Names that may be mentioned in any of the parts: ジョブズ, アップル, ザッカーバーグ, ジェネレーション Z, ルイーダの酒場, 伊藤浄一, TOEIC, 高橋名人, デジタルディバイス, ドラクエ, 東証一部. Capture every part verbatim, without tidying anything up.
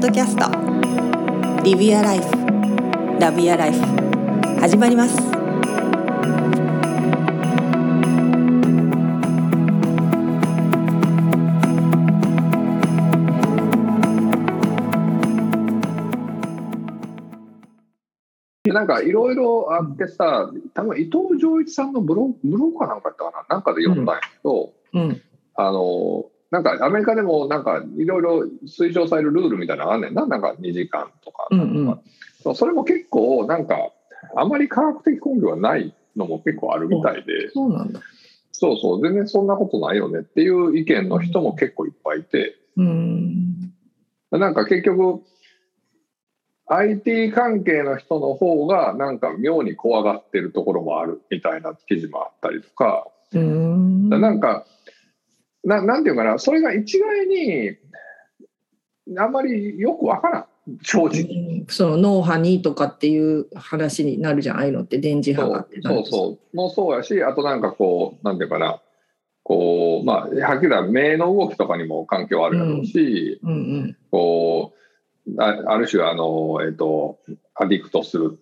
ッドキャストリビアライフラビアライフ始まります。なんかいろいろあってさ、多分伊藤浄一さんのブログかなんかやったかな、なんかで読んだんやけど、うんうん、あのなんかアメリカでもなんかいろいろ推奨されるルールみたいなのあんねんな、なんかにじかんとか、うんうん、それも結構なんかあまり科学的根拠がないのも結構あるみたいで、うん、そうなんだ、そうそう、全然そんなことないよねっていう意見の人も結構いっぱいいて、うん、なんか結局 アイティー 関係の人の方がなんか妙に怖がってるところもあるみたいな記事もあったりとか、うん、なんかな, なんていうかな、それが一概にあんまりよくわからん、正直、うん、その脳波にとかっていう話になるじゃないのって、電磁波がってなる、そうそうもうそうやし、あとなんかこうなんていうかな、こうまあはっきり言ったら目の動きとかにも関係はあるだろうし、うんうんうん、こう あ, ある種あの、えっと、アディクトする、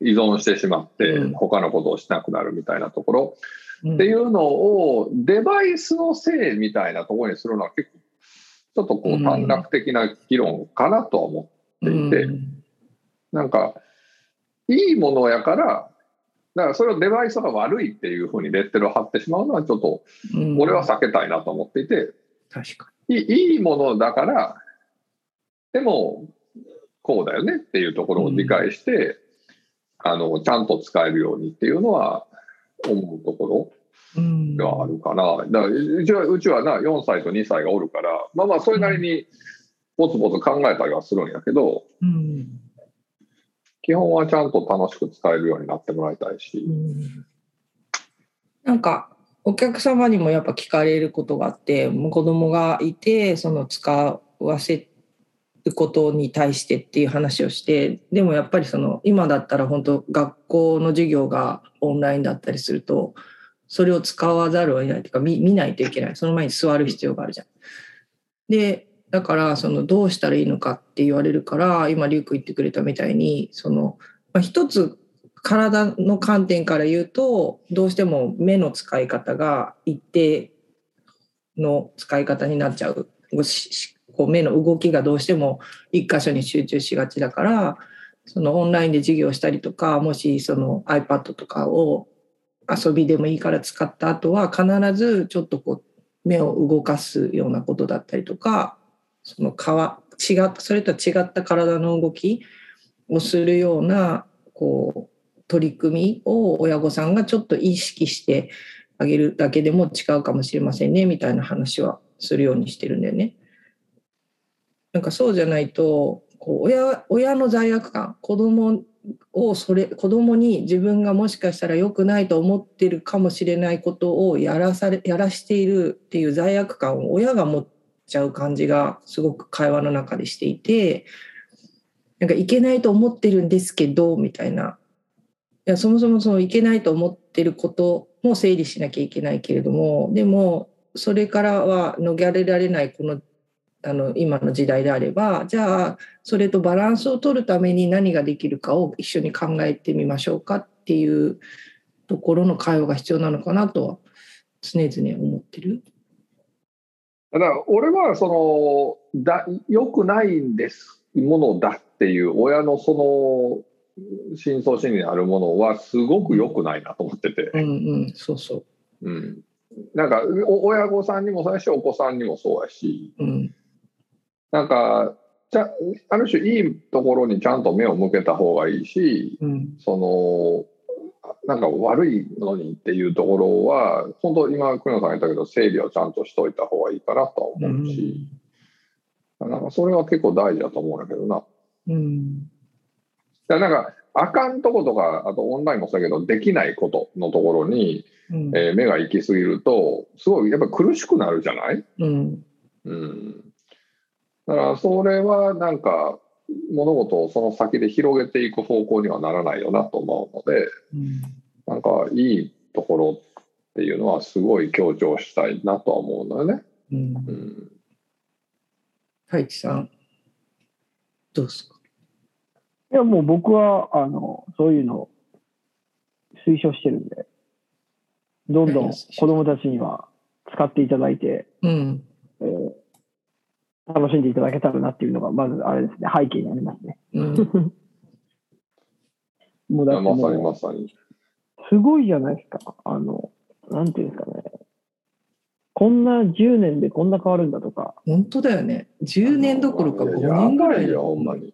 依存してしまって他のことをしなくなるみたいなところ、うん、っていうのをデバイスのせいみたいなところにするのは結構ちょっとこう短絡的な議論かなとは思っていて、うん、なんかいいものやから、だからそれをデバイスが悪いっていうふうにレッテルを貼ってしまうのはちょっと俺は避けたいなと思っていて、うん、確かに い, いいものだからでもこうだよねっていうところを理解して、うん、あのちゃんと使えるようにっていうのは思うところがあるかな、うん、だからうちは、うちはなよんさいとにさいがおるから、まあまあそれなりにぼつぼつ考えたりはするんやけど、うん、基本はちゃんと楽しく使えるようになってもらいたいし、うん、なんかお客様にもやっぱ聞かれることがあって、子供がいてその使わせてことに対してっていう話をして、でもやっぱりその今だったら本当学校の授業がオンラインだったりするとそれを使わざるを得ないというか 見, 見ないといけない、その前に座る必要があるじゃん。でだからそのどうしたらいいのかって言われるから、今リュウク言ってくれたみたいにその、まあ、一つ体の観点から言うとどうしても目の使い方が一定の使い方になっちゃう、こう目の動きがどうしても一箇所に集中しがちだから、そのオンラインで授業したりとか、もしその iPad とかを遊びでもいいから使った後は必ずちょっとこう目を動かすようなことだったりとか、その違った、それとは違った体の動きをするようなこう取り組みを親御さんがちょっと意識してあげるだけでも違うかもしれませんねみたいな話はするようにしてるんだよね。なんかそうじゃないとこう 親, 親の罪悪感、子供をそれ子供に自分がもしかしたら良くないと思ってるかもしれないことをや ら, されやらしているっていう罪悪感を親が持っちゃう感じがすごく会話の中でしていて、なんかいけないと思ってるんですけどみたいな、いやそもそもそのいけないと思ってることも整理しなきゃいけないけれども、でもそれからは逃れられないこのあの今の時代であれば、じゃあそれとバランスを取るために何ができるかを一緒に考えてみましょうかっていうところの会話が必要なのかなとは常々思ってる。だから俺はそのだ良くないんですものだっていう親のその深層心理にあるものはすごく良くないなと思ってて、うんうん、そうそう、うん、なんか親御さんにもそうやしお子さんにもそうやし、うん、なんかある種いいところにちゃんと目を向けた方がいいし、うん、そのなんか悪いのにっていうところは本当今久野さんが言ったけど整理をちゃんとしといた方がいいかなとは思うし、うん、なんかそれは結構大事だと思うんだけどな、うん、だからなんかあかんとことか、あとオンラインもそうだけどできないことのところに、うん、えー、目が行き過ぎるとすごいやっぱ苦しくなるじゃない、うんうん、だからそれはなんか物事をその先で広げていく方向にはならないよなと思うので、うん、なんかいいところっていうのはすごい強調したいなとは思うのよね。うんうん、太一さんどうですか？いやもう僕はあのそういうのを推奨してるんで、どんどん子どもたちには使っていただいて、うんえー、楽しんでいただけたらなっていうのがまずあれですね、背景にありますね。うん、もうだってもうまさにまさにすごいじゃないですか。あのなんていうんですかね。こんなじゅうねんでこんな変わるんだとか。本当だよね。じゅうねんどころかごねんぐらいだよ、ほんまに。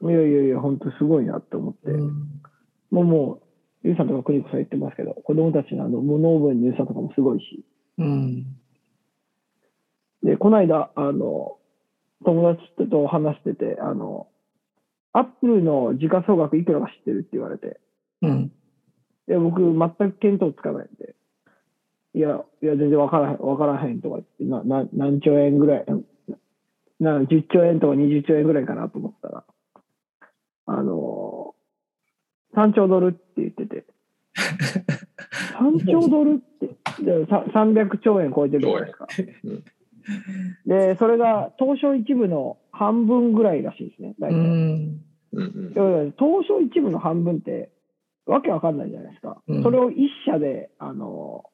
いやいやいや、本当すごいなって思って。うん、もうもう、ゆうさんとかクリコさん言ってますけど、子供たちのあの物覚えの良さとかもすごいし。うん、で、この間、あの、友達と話してて、あの、アップルの時価総額いくらか知ってるって言われて。うん。いや、僕、全く見当つかないんで。いや、いや全然分からへん、分からへんとか言って、な、な、何兆円ぐらい、な、じゅっちょうえんとかにじゅっちょうえんぐらいかなと思ったら、あのー、さんちょうドルって言ってて、さんちょうドルって、さんびゃくちょうえん超えてるじゃないですか。で、それが東証一部の半分ぐらいらしいですね、大体。うん東証一部の半分って、わけわかんないじゃないですか。うん、それを一社で、あのー、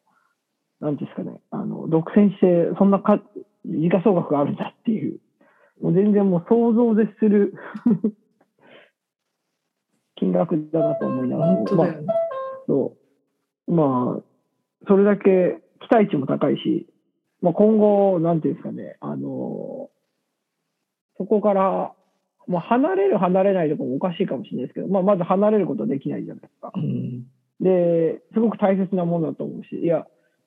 なんですかね、あの独占してそんなか時価総額があるんだっていう、もう全然もう想像でする金額だなと思いながら、本当だよね。まあ、そうまあそれだけ期待値も高いし、まあ、今後なんていうんですかね、あのそこからもう離れる離れないとかもおかしいかもしれないですけど、まあ、まず離れることはできないじゃないですか。うん、ですごく大切なものだと思うし、いや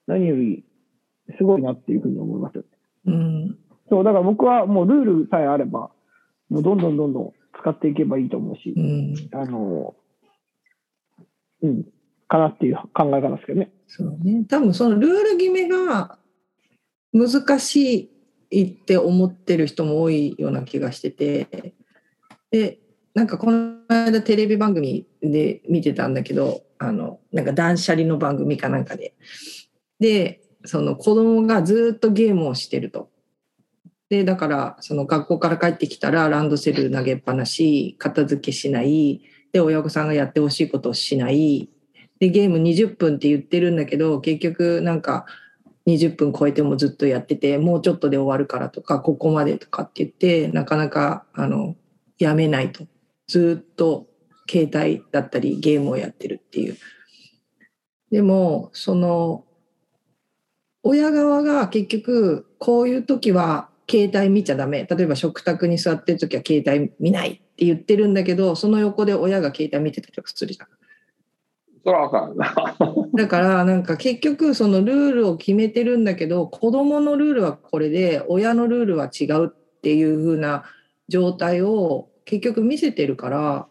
何よりすごいなっていうふうに思いますよね。うん、そうだから僕はもうルールさえあればもうどんどんどんどん使っていけばいいと思うし、うん、あのうんかなっていう考え方ですけどね。そうね。多分そのルール決めが難しいって思ってる人も多いような気がしてて、でなんかこの間テレビ番組で見てたんだけど、あのなんか断捨離の番組かなんかで。でその子供がずっとゲームをしてると。でだからその学校から帰ってきたらランドセル投げっぱなし、片付けしない、で親御さんがやってほしいことをしない、でゲームにじゅっぷんって言ってるんだけど結局なんかにじゅっぷん超えてもずっとやってて、もうちょっとで終わるからとかここまでとかって言ってなかなかあのやめないと、ずっと携帯だったりゲームをやってるっていう。でもその親側が結局こういう時は携帯見ちゃダメ、例えば食卓に座ってる時は携帯見ないって言ってるんだけど、その横で親が携帯見てたりとかするじゃん。それは分かんない。だからなんか結局そのルールを決めてるんだけど、子どものルールはこれで親のルールは違うっていう風な状態を結局見せてるから、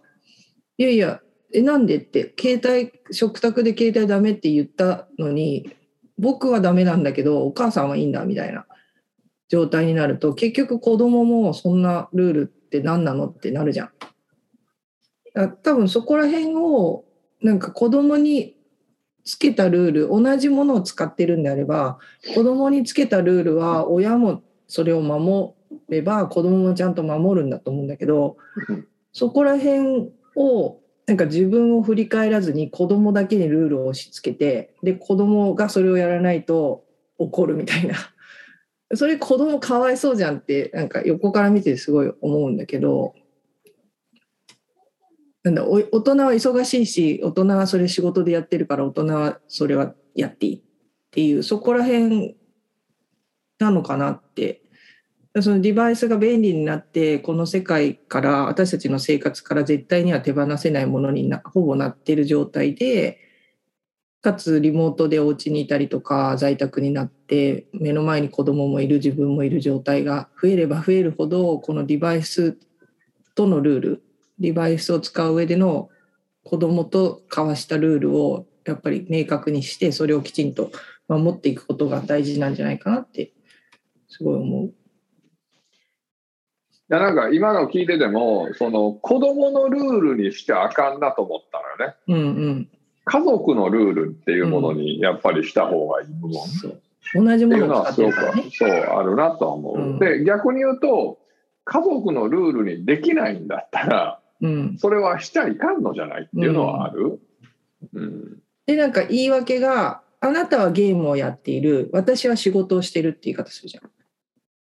いやいやえなんでって携帯食卓で携帯ダメって言ったのに僕はダメなんだけどお母さんはいいんだみたいな状態になると、結局子供もそんなルールって何なのってなるじゃん。だ多分そこら辺をなんか子供につけたルール、同じものを使ってるんであれば子供につけたルールは親もそれを守れば子供もちゃんと守るんだと思うんだけど、そこら辺をなんか自分を振り返らずに子供だけにルールを押し付けて、で子供がそれをやらないと怒るみたいな、それ子供かわいそうじゃんってなんか横から見てすごい思うんだけど、なんだ大人は忙しいし、大人はそれ仕事でやってるから大人はそれはやっていいっていう、そこら辺なのかなって。そのデバイスが便利になってこの世界から私たちの生活から絶対には手放せないものになほぼなっている状態で、かつリモートでお家にいたりとか在宅になって目の前に子供もいる自分もいる状態が増えれば増えるほど、このデバイスとのルール、デバイスを使う上での子供と交わしたルールをやっぱり明確にして、それをきちんと守っていくことが大事なんじゃないかなってすごい思う。いやなんか今の聞いててもその子供のルールにしてあかんなと思ったのよね。うんうん、家族のルールっていうものにやっぱりした方がいい部分、うん、同じものを使ってるからね。そうあるなと思う。うん、で逆に言うと家族のルールにできないんだったら、うん、それはしちゃいかんのじゃないっていうのはある、うんうん、でなんか言い訳があなたはゲームをやっている私は仕事をしてるって言い方するじゃん、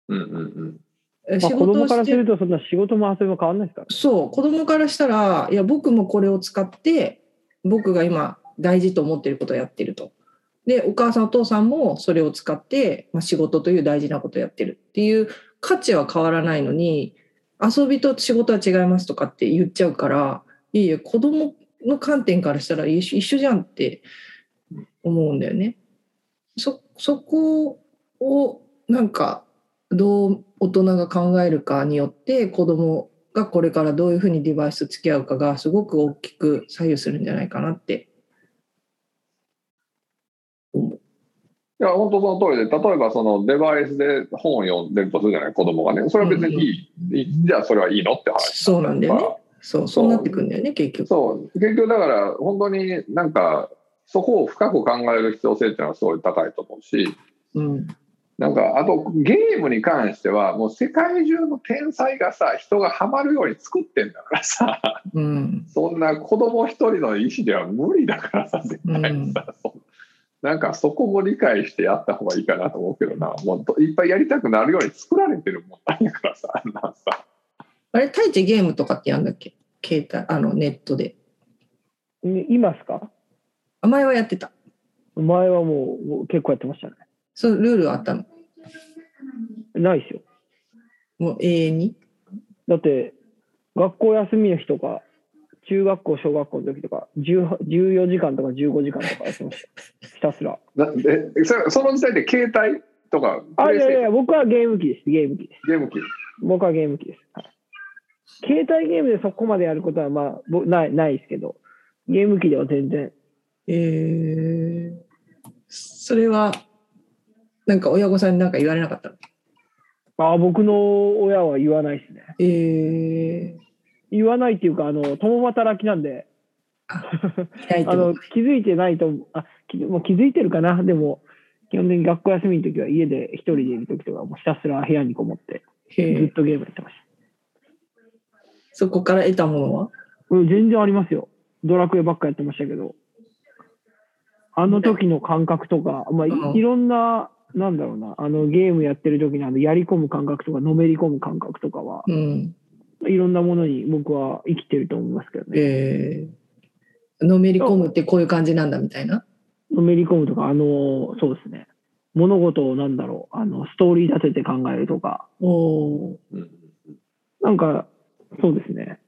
うんうんうん、仕事をして、まあ、子供からするとそんな仕事も遊びも変わんないですから、ね、そう子供からしたらいや僕もこれを使って僕が今大事と思っていることをやってるとでお母さんお父さんもそれを使って、まあ、仕事という大事なことをやってるっていう価値は変わらないのに遊びと仕事は違いますとかって言っちゃうからいやいや子供の観点からしたら一緒じゃんって思うんだよね。 そ, そこをなんかどう大人が考えるかによって子供がこれからどういうふうにデバイスと付き合うかがすごく大きく左右するんじゃないかなって思う。いや本当その通りで例えばそのデバイスで本を読んでるとするじゃない子供がねそれは別にいい、うん、じゃあそれはいいのって話そうなんだよねそうそうなってくるんだよね結局そう結局だから本当になんかそこを深く考える必要性っていうのはすごい高いと思うし、うん、なんかあとゲームに関してはもう世界中の天才がさ人がハマるように作ってんだからさ、うん、そんな子供一人の意思では無理だからさ絶対にさ、うん、なんかそこも理解してやった方がいいかなと思うけどなもういっぱいやりたくなるように作られてるもんなんやからさあんなさあれ太一ゲームとかってやんだっけ携帯あのネットでいますか前はやってた前はもう結構やってましたねそうルールはあったのないですよもう永遠にだって学校休みの日とか中学校小学校の時とかじゅうよじかんとかじゅうごじかんとかやってましたひたすらえ そ, その時代で携帯とかあいやいやいや僕はゲーム機ですゲーム機ですゲーム機僕はゲーム機です、はい、携帯ゲームでそこまでやることはまあないないですけどゲーム機では全然えー、それはなんか親御さんに何か言われなかったの？ああ僕の親は言わないですね、えー、言わないっていうかあの共働きなんでああの気づいてないとあ気もう気づいてるかなでも基本的に学校休みの時は家で一人でいる時とかもうひたすら部屋にこもってずっとゲームやってましたそこから得たものは？うん、全然ありますよドラクエばっかやってましたけどあの時の感覚とか、まあ、いろんな、なんだろうな、あのゲームやってる時のあのやり込む感覚とか、のめり込む感覚とかは、うん、いろんなものに僕は生きてると思いますけどね。えー、のめり込むってこういう感じなんだみたいな？のめり込むとか、あの、そうですね。物事をなんだろう、あの、ストーリー立てて考えるとか。おー。なんか、そうですね。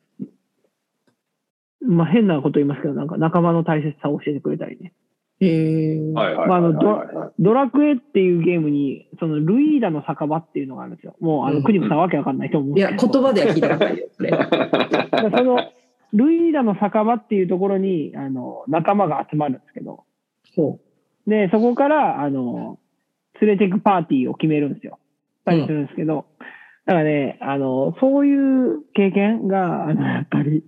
まあ、変なこと言いますけど、なんか仲間の大切さを教えてくれたりね。ドラクエっていうゲームにそのルイーダの酒場っていうのがあるんですよもうあの、うん、クニコさんわけわかんないと思うんですけどいや言葉では聞いたことないよそれそのルイーダの酒場っていうところにあの仲間が集まるんですけど そ, うでそこからあの連れてくパーティーを決めるんですよたりするんですけど、うん、だからねあのそういう経験があのやっぱり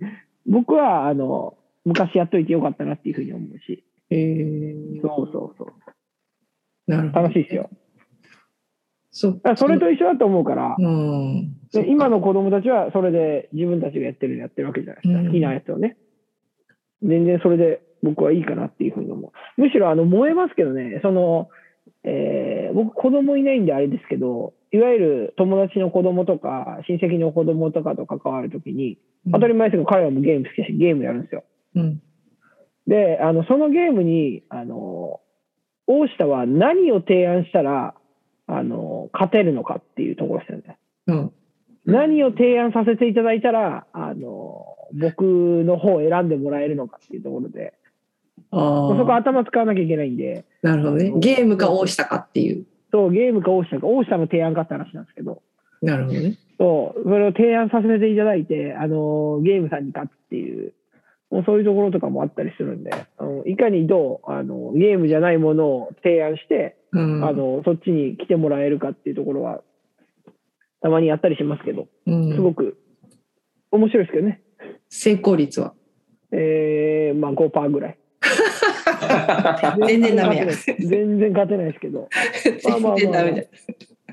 僕はあの昔やっといてよかったなっていうふうに思うしえー、そうそうそうなるほど楽しいですよ そ, それと一緒だと思うから、うん、で今の子供たちはそれで自分たちがやってるのやってるわけじゃないですか、うん、好きなやつをね全然それで僕はいいかなっていうふうに思うむしろあの燃えますけどねその、えー、僕子供いないんであれですけどいわゆる友達の子供とか親戚の子供とかと関わるときに、うん、当たり前ですけど彼らもゲーム好きだしゲームやるんですよ、うんであのそのゲームにあの大下は何を提案したらあの勝てるのかっていうところですよね、うん、何を提案させていただいたらあの僕の方を選んでもらえるのかっていうところであそこ頭使わなきゃいけないんでなるほどねゲームか大下かっていうそうゲームか大下か大下の提案かって話なんですけどなるほどねそうそれを提案させていただいてあのゲームさんに勝つっていうもうそういうところとかもあったりするんであのいかにどうあのゲームじゃないものを提案して、うん、あのそっちに来てもらえるかっていうところはたまにやったりしますけど、うん、すごく面白いですけどね成功率はえー、まあ ごパーセント ぐらい全然ダメや全然勝てないですけどまあまあまあ、まあ、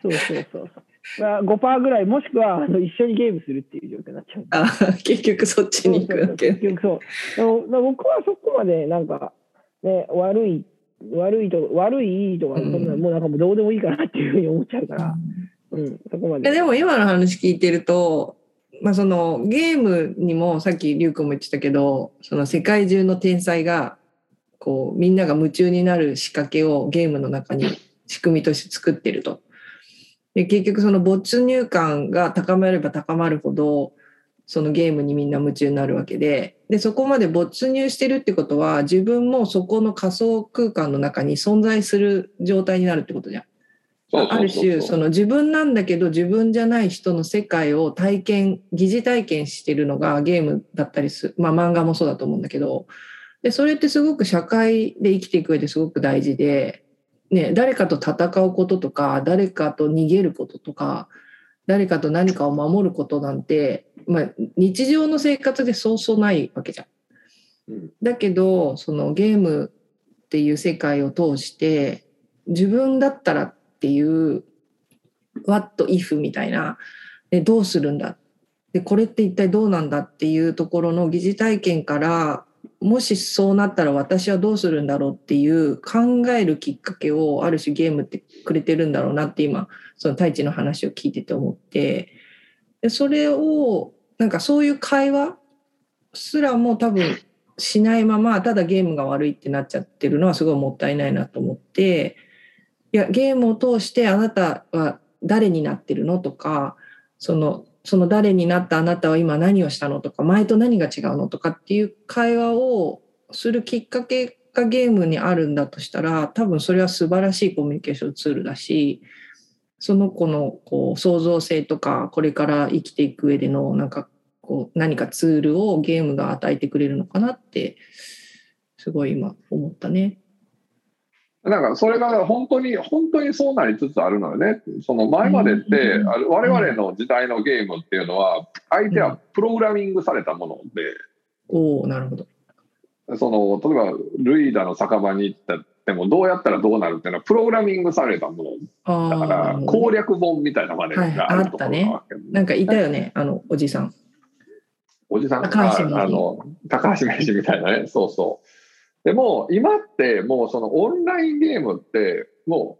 そうそうそうごパーセント ぐらい、もしくはあの一緒にゲームするっていう状況になっちゃう。あ、結局そっちに行くわけ。結局そう。僕はそこまでなんか、ね、悪い悪いと悪いとか、うん、そんなもうなんかもうどうでもいいかなっていうふうに思っちゃうから、うんうん、そこまで。でも今の話聞いてると、まあ、そのゲームにもさっきリュウ君も言ってたけど、その世界中の天才がこうみんなが夢中になる仕掛けをゲームの中に仕組みとして作ってると。で結局その没入感が高まれば高まるほどそのゲームにみんな夢中になるわけで、でそこまで没入してるってことは自分もそこの仮想空間の中に存在する状態になるってことじゃん。そうそうそうそう、ある種その自分なんだけど自分じゃない人の世界を体験、疑似体験してるのがゲームだったりする、まあ、漫画もそうだと思うんだけど、でそれってすごく社会で生きていく上ですごく大事で、ね、誰かと戦うこととか誰かと逃げることとか誰かと何かを守ることなんて、まあ、日常の生活でそうそうないわけじゃん。だけどそのゲームっていう世界を通して自分だったらっていう「what if」みたいな、でどうするんだ、でこれって一体どうなんだっていうところの疑似体験から、もしそうなったら私はどうするんだろうっていう考えるきっかけをある種ゲームってくれてるんだろうなって今その太一の話を聞いてて思って、でそれをなんかそういう会話すらも多分しないままただゲームが悪いってなっちゃってるのはすごいもったいないなと思って、いやゲームを通してあなたは誰になってるのとか、そのその誰になったあなたは今何をしたのとか、前と何が違うのとかっていう会話をするきっかけがゲームにあるんだとしたら、多分それは素晴らしいコミュニケーションツールだし、その子のこう創造性とかこれから生きていく上でのなんかこう何かツールをゲームが与えてくれるのかなってすごい今思ったね。なんかそれが本当に本当にそうなりつつあるのよね。その前までって我々の時代のゲームっていうのは相手はプログラミングされたもので、おー、なるほど。その例えばルイダの酒場に行ったってもどうやったらどうなるっていうのはプログラミングされたものだから攻略本みたいなまでがあるところなわけ、はい、あったね。なんかいたよね、あのおじさんおじさんが高橋名人みたいなね。そうそう。でも今ってもうそのオンラインゲームっても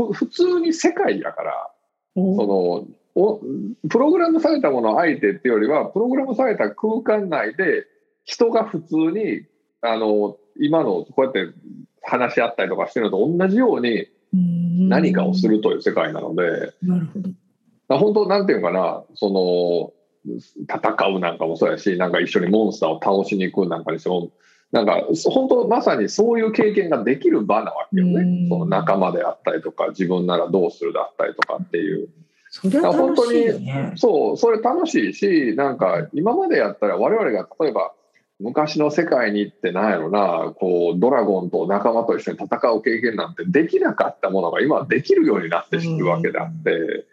う普通に世界だから、そのおプログラムされたもの相手っていうよりはプログラムされた空間内で人が普通にあの今のこうやって話し合ったりとかしてるのと同じように何かをするという世界なので、本当なんていうかな、その戦うなんかもそうやし、なんか一緒にモンスターを倒しに行くなんかにしても、なんか本当まさにそういう経験ができる場なわけよね。その仲間であったりとか自分ならどうするだったりとかっていう、それは楽しいよね。本当にそう、それ楽しいし、なんか今までやったら我々が例えば昔の世界に行ってなんやろな、こうドラゴンと仲間と一緒に戦う経験なんてできなかったものが今はできるようになっているわけであって、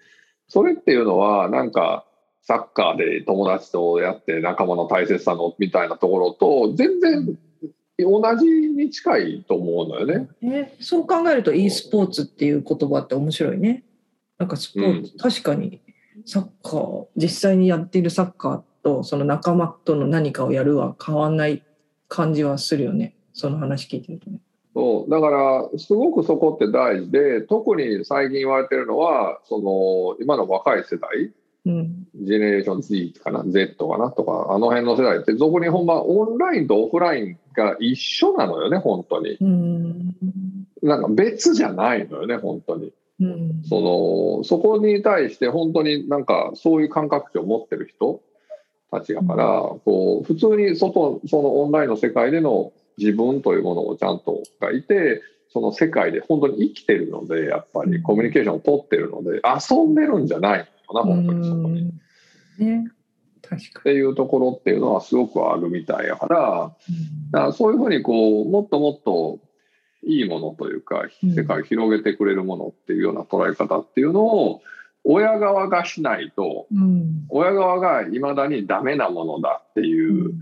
それっていうのはなんかサッカーで友達とやって仲間の大切さのみたいなところと全然同じに近いと思うのよね。え、そう考えると e スポーツっていう言葉って面白いね。なんかスポーツ、うん、確かにサッカー実際にやっているサッカーとその仲間との何かをやるは変わんない感じはするよね、その話聞いてるとね。そうだからすごくそこって大事で、特に最近言われてるのはその今の若い世代、うん、ジェネレーション Z かな Z かなとかあの辺の世代って俗にほんまオンラインとオフラインが一緒なのよね本当に。うん、なんか別じゃないのよね本当に。うん、そのそこに対して本当になんかそういう感覚値を持ってる人たちだから、うん、こう普通に外そのオンラインの世界での自分というものをちゃんとがいて、その世界で本当に生きてるのでやっぱりコミュニケーションを取ってるので遊んでるんじゃないな本当にそこに、ね、確かにっていうところっていうのはすごくあるみたいやから、だからそういうふうにこうもっともっといいものというか世界を広げてくれるものっていうような捉え方っていうのを親側がしないと、親側がいまだにダメなものだっていう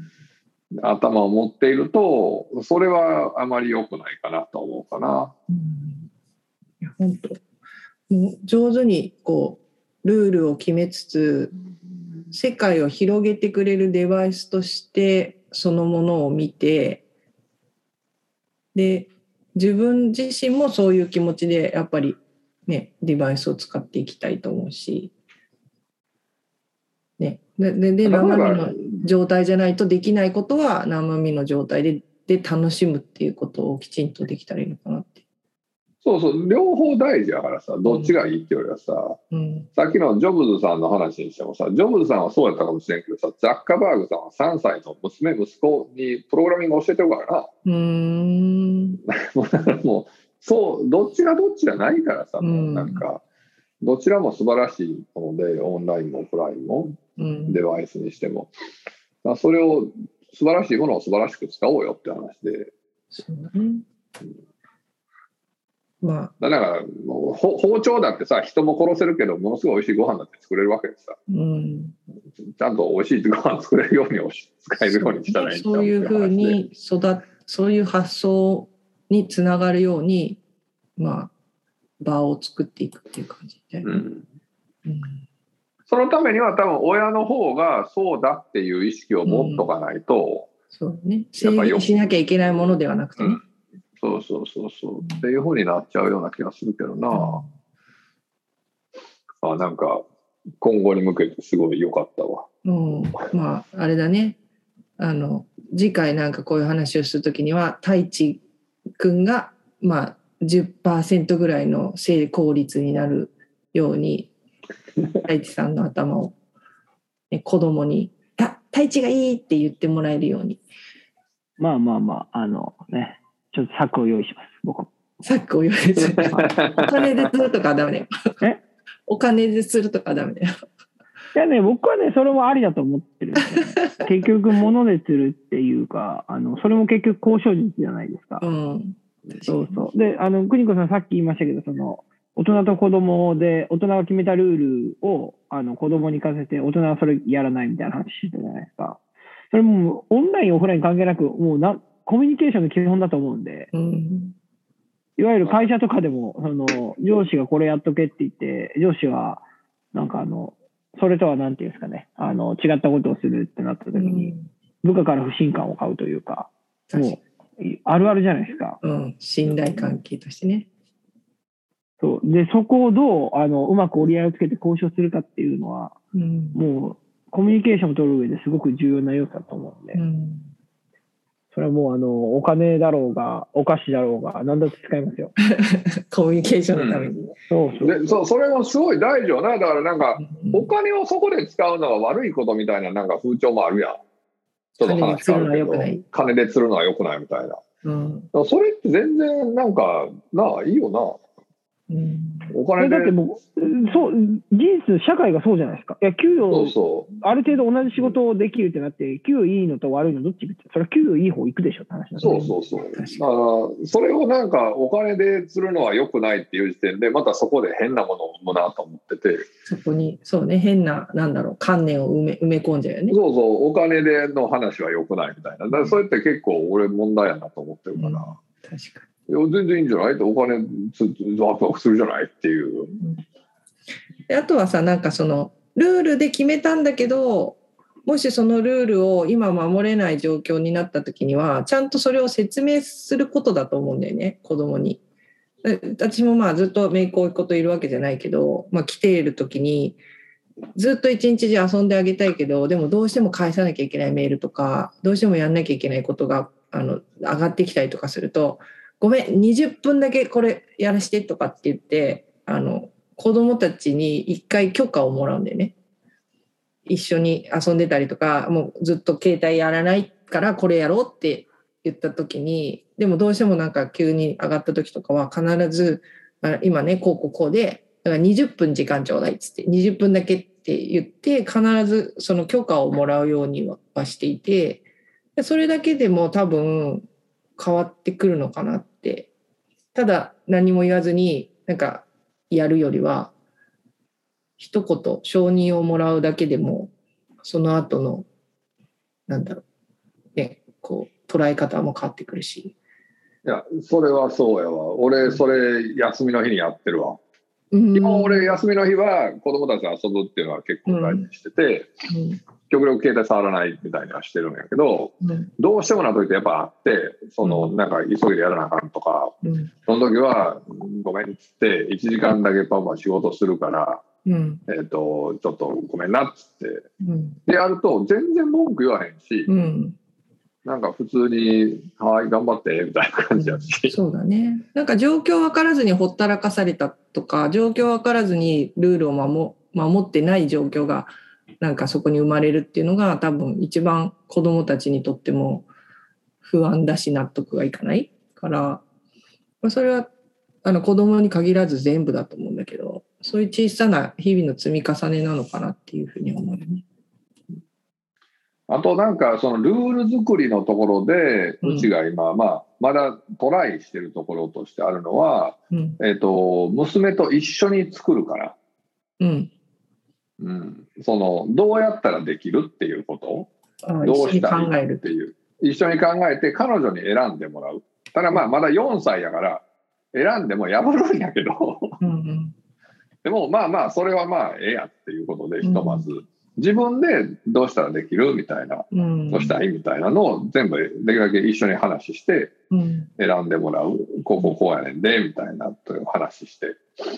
頭を持っているとそれはあまり良くないかなと思うかな。うん、いや本当もう上手にこうルールを決めつつ世界を広げてくれるデバイスとしてそのものを見て、で自分自身もそういう気持ちでやっぱりねデバイスを使っていきたいと思うし、ね、で、で、で生身の状態じゃないとできないことは生身の状態で、で楽しむっていうことをきちんとできたらいいのかなって。そうそう、両方大事だからさ、どっちがいいってよりはさ、うん、さっきのジョブズさんの話にしてもさ、ジョブズさんはそうやったかもしれんけどさ、ザッカーバーグさんはさんさいの娘息子にプログラミング教えてるからな。うーんもうそうどっちがどっちじゃないからさ、もうなんかどちらも素晴らしいので、オンラインもオフラインも、うん、デバイスにしても、それを素晴らしいものを素晴らしく使おうよって話で、そう、ね、うん、まあ、だから包丁だってさ、人も殺せるけどものすごい美味しいご飯だって作れるわけでさ、うん、ちゃんと美味しいご飯作れるように使えるようにしたらいいんちゃう、そういうふうに育そういう発想につながるように、まあ、場を作っていくっていう感じで、うんうん、そのためには多分親の方がそうだっていう意識を持っとかないと、うん、そうね、制限しなきゃいけないものではなくてね、うん、そうそうそうそう、うん、っていう風になっちゃうような気がするけどな、うん、あ、なんか今後に向けてすごい良かったわ、うん、まああれだね、あの次回なんかこういう話をするときには太一くんがまあ じゅっパーセント ぐらいの成功率になるように太一さんの頭を、ね、子供にた太一がいいって言ってもらえるように、まあまあまあ、あのね、ちょっと柵を用意します。僕も柵を用意するお金でするとかダメねお金でするとかダメねいやね、僕はねそれもありだと思ってる、ね、結局物でするっていうか、あのそれも結局交渉術じゃないですか、うん、そうそう。で、あの邦子さんさっき言いましたけど、その大人と子供で、大人が決めたルールをあの子供に行かせて、大人はそれやらないみたいな話してたじゃないですか。それもオンラインオフライン関係なく、もうなコミュニケーションの基本だと思うんで、うん、いわゆる会社とかでも、その上司がこれやっとけって言って、上司はなんかあの、それとはなんていうんですかね、あの違ったことをするってなった時に、部下から不信感を買うというか、もうあるあるじゃないですか。うん、信頼関係としてね。そうで、そこをどうあのうまく折り合いをつけて交渉するかっていうのは、うん、もうコミュニケーションを取る上ですごく重要な要素だと思うんで、うん、それはもうあのお金だろうがお菓子だろうが何だって使いますよコミュニケーションのために、うん、そうそうで、そ、それもすごい大事よな。だからなんか、うん、お金をそこで使うのは悪いことみたいな、なんか風潮もあるやん。その話変わるけど、金で釣るのは良くないみたいな、うん、それって全然なんかなあいいよな。うん、お金でだってもう、そう事実社会がそうじゃないですか。いや給与、そうそう、ある程度同じ仕事をできるってなって、給与いいのと悪いのどっちかって、それは給与いい方行くでしょって話なんで、そうそうそう、だからそれをなんかお金で釣るのは良くないっていう時点で、またそこで変なものを生むなと思ってて、そこにそうね、変な、なんだろう、観念を埋め、埋め込んじゃうよね。そうそう、お金での話は良くないみたいな、だからそれって結構俺問題やなと思ってるから、うん、確かに、いや全然いいんじゃないって、お金ワクワクするじゃないっていう、うん、あとはさ、なんかそのルールで決めたんだけど、もしそのルールを今守れない状況になった時にはちゃんとそれを説明することだと思うんだよね、子供に。私もまあずっと姪っ子といるわけじゃないけど、まあ、来ている時にずっと一日中遊んであげたいけど、でもどうしても返さなきゃいけないメールとか、どうしてもやんなきゃいけないことがあの上がってきたりとかすると、ごめんにじゅっぷんだけこれやらしてとかって言って、あの子供たちに一回許可をもらうんだよね。一緒に遊んでたりとか、もうずっと携帯やらないからこれやろうって言った時に、でもどうしてもなんか急に上がった時とかは必ず今ねこうこうこうで、だからにじゅっぷん時間ちょうだいっつって、にじゅっぷんだけって言って必ずその許可をもらうようにはしていて、それだけでも多分変わってくるのかなって。ただ何も言わずになんかやるよりは、一言承認をもらうだけでもその後のなんだろうね、こう捉え方も変わってくるし。いやそれはそうやわ、俺それ休みの日にやってるわ、基本俺休みの日は子供たちと遊ぶっていうのは結構大事にしてて、うんうん、極力携帯触らないみたいにはしてるんやけど、うん、どうしてもな時ってやっぱあって、そのなんか急いでやらなあかんとか、うん、その時はごめんっつっていちじかんだけパパ仕事するから、うんえー、とちょっとごめんなっつって、うん、でやると全然文句言わへんし、うんなんか普通にはい頑張ってみたいな感じだし、うん、そうだね。なんか状況分からずにほったらかされたとか、状況分からずにルールを 守, 守ってない状況がなんかそこに生まれるっていうのが多分一番子どもたちにとっても不安だし納得がいかないから、それはあの子どもに限らず全部だと思うんだけど、そういう小さな日々の積み重ねなのかなっていうふうに思うよね。あとなんかそのルール作りのところでうちが今まあまだトライしてるところとしてあるのはえと娘と一緒に作るからうんそのどうやったらできるっていうことどうしたらいいっていう一緒に考えて彼女に選んでもらう。ただまあまだよんさいだから選んでもやばるんやけどでもまあまあそれはまあええやっていうことでひとまず自分でどうしたらできるみたいな、うん、どうしたらいいみたいなのを全部できるだけ一緒に話して選んでもらう、うん、こうこうこうやねんでみたいなという話して、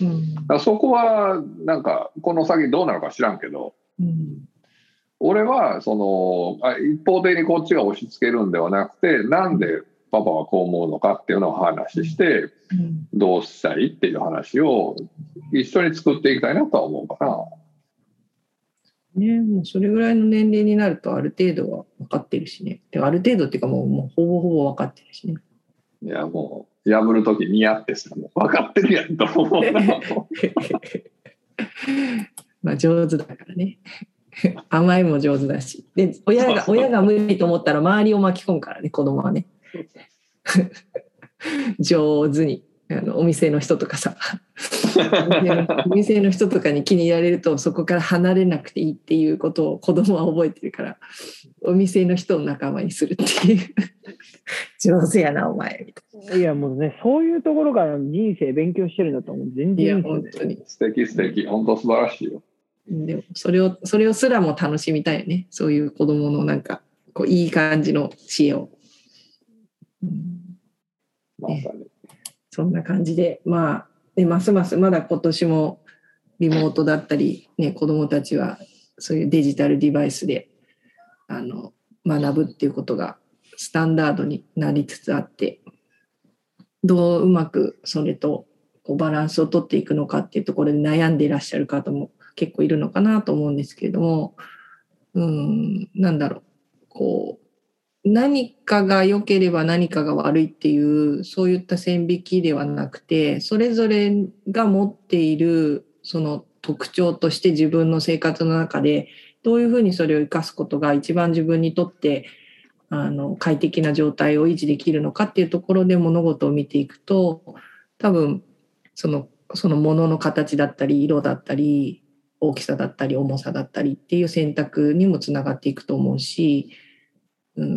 うん、だからそこはなんかこの先どうなのか知らんけど、うん、俺はその一方的にこっちが押し付けるんではなくてなんでパパはこう思うのかっていうのを話して、うん、どうしたいっていう話を一緒に作っていきたいなとは思うかな。ね、もうそれぐらいの年齢になるとある程度は分かってるしね。である程度っていうかも う, もうほぼほぼ分かってるしね。いやもう破る時にやってさもう分かってるやんと思うまあ上手だからね甘いも上手だしで 親, が親が無理と思ったら周りを巻き込むからね子供はね上手にあのお店の人とかさお店の人とかに気に入られるとそこから離れなくていいっていうことを子供は覚えてるからお店の人を仲間にするっていう上手やなお前みたいな。いやもうねそういうところから人生勉強してるんだと思う。全然いや本当に素敵素敵本当素晴らしいよ。でもそれをそれをすらも楽しみたいよね。そういう子供のなんかこういい感じの知恵を、うん、まさに。そんな感じで、まあ、でますますまだ今年もリモートだったり、ね、子どもたちはそういうデジタルデバイスであの学ぶっていうことがスタンダードになりつつあってどううまくそれとこうバランスを取っていくのかっていうところで悩んでいらっしゃる方も結構いるのかなと思うんですけれども、うーんなんだろうこう何かが良ければ何かが悪いっていうそういった線引きではなくてそれぞれが持っているその特徴として自分の生活の中でどういうふうにそれを生かすことが一番自分にとってあの快適な状態を維持できるのかっていうところで物事を見ていくと多分そのそのものの形だったり色だったり大きさだったり重さだったりっていう選択にもつながっていくと思うし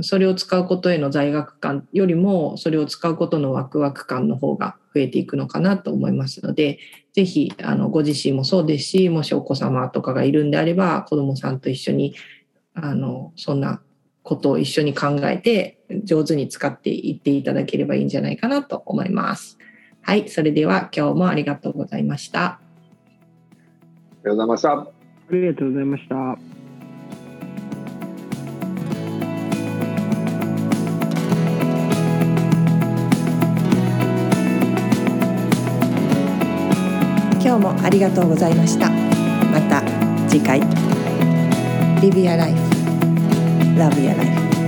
それを使うことへの罪悪感よりもそれを使うことのワクワク感の方が増えていくのかなと思いますのでぜひあのご自身もそうですしもしお子様とかがいるんであれば子どもさんと一緒にあのそんなことを一緒に考えて上手に使っていっていただければいいんじゃないかなと思います。はいそれでは今日もありがとうございました。ありがとうございました。ありがとうございました。今日もありがとうございました。また次回。Live your life. Love your life.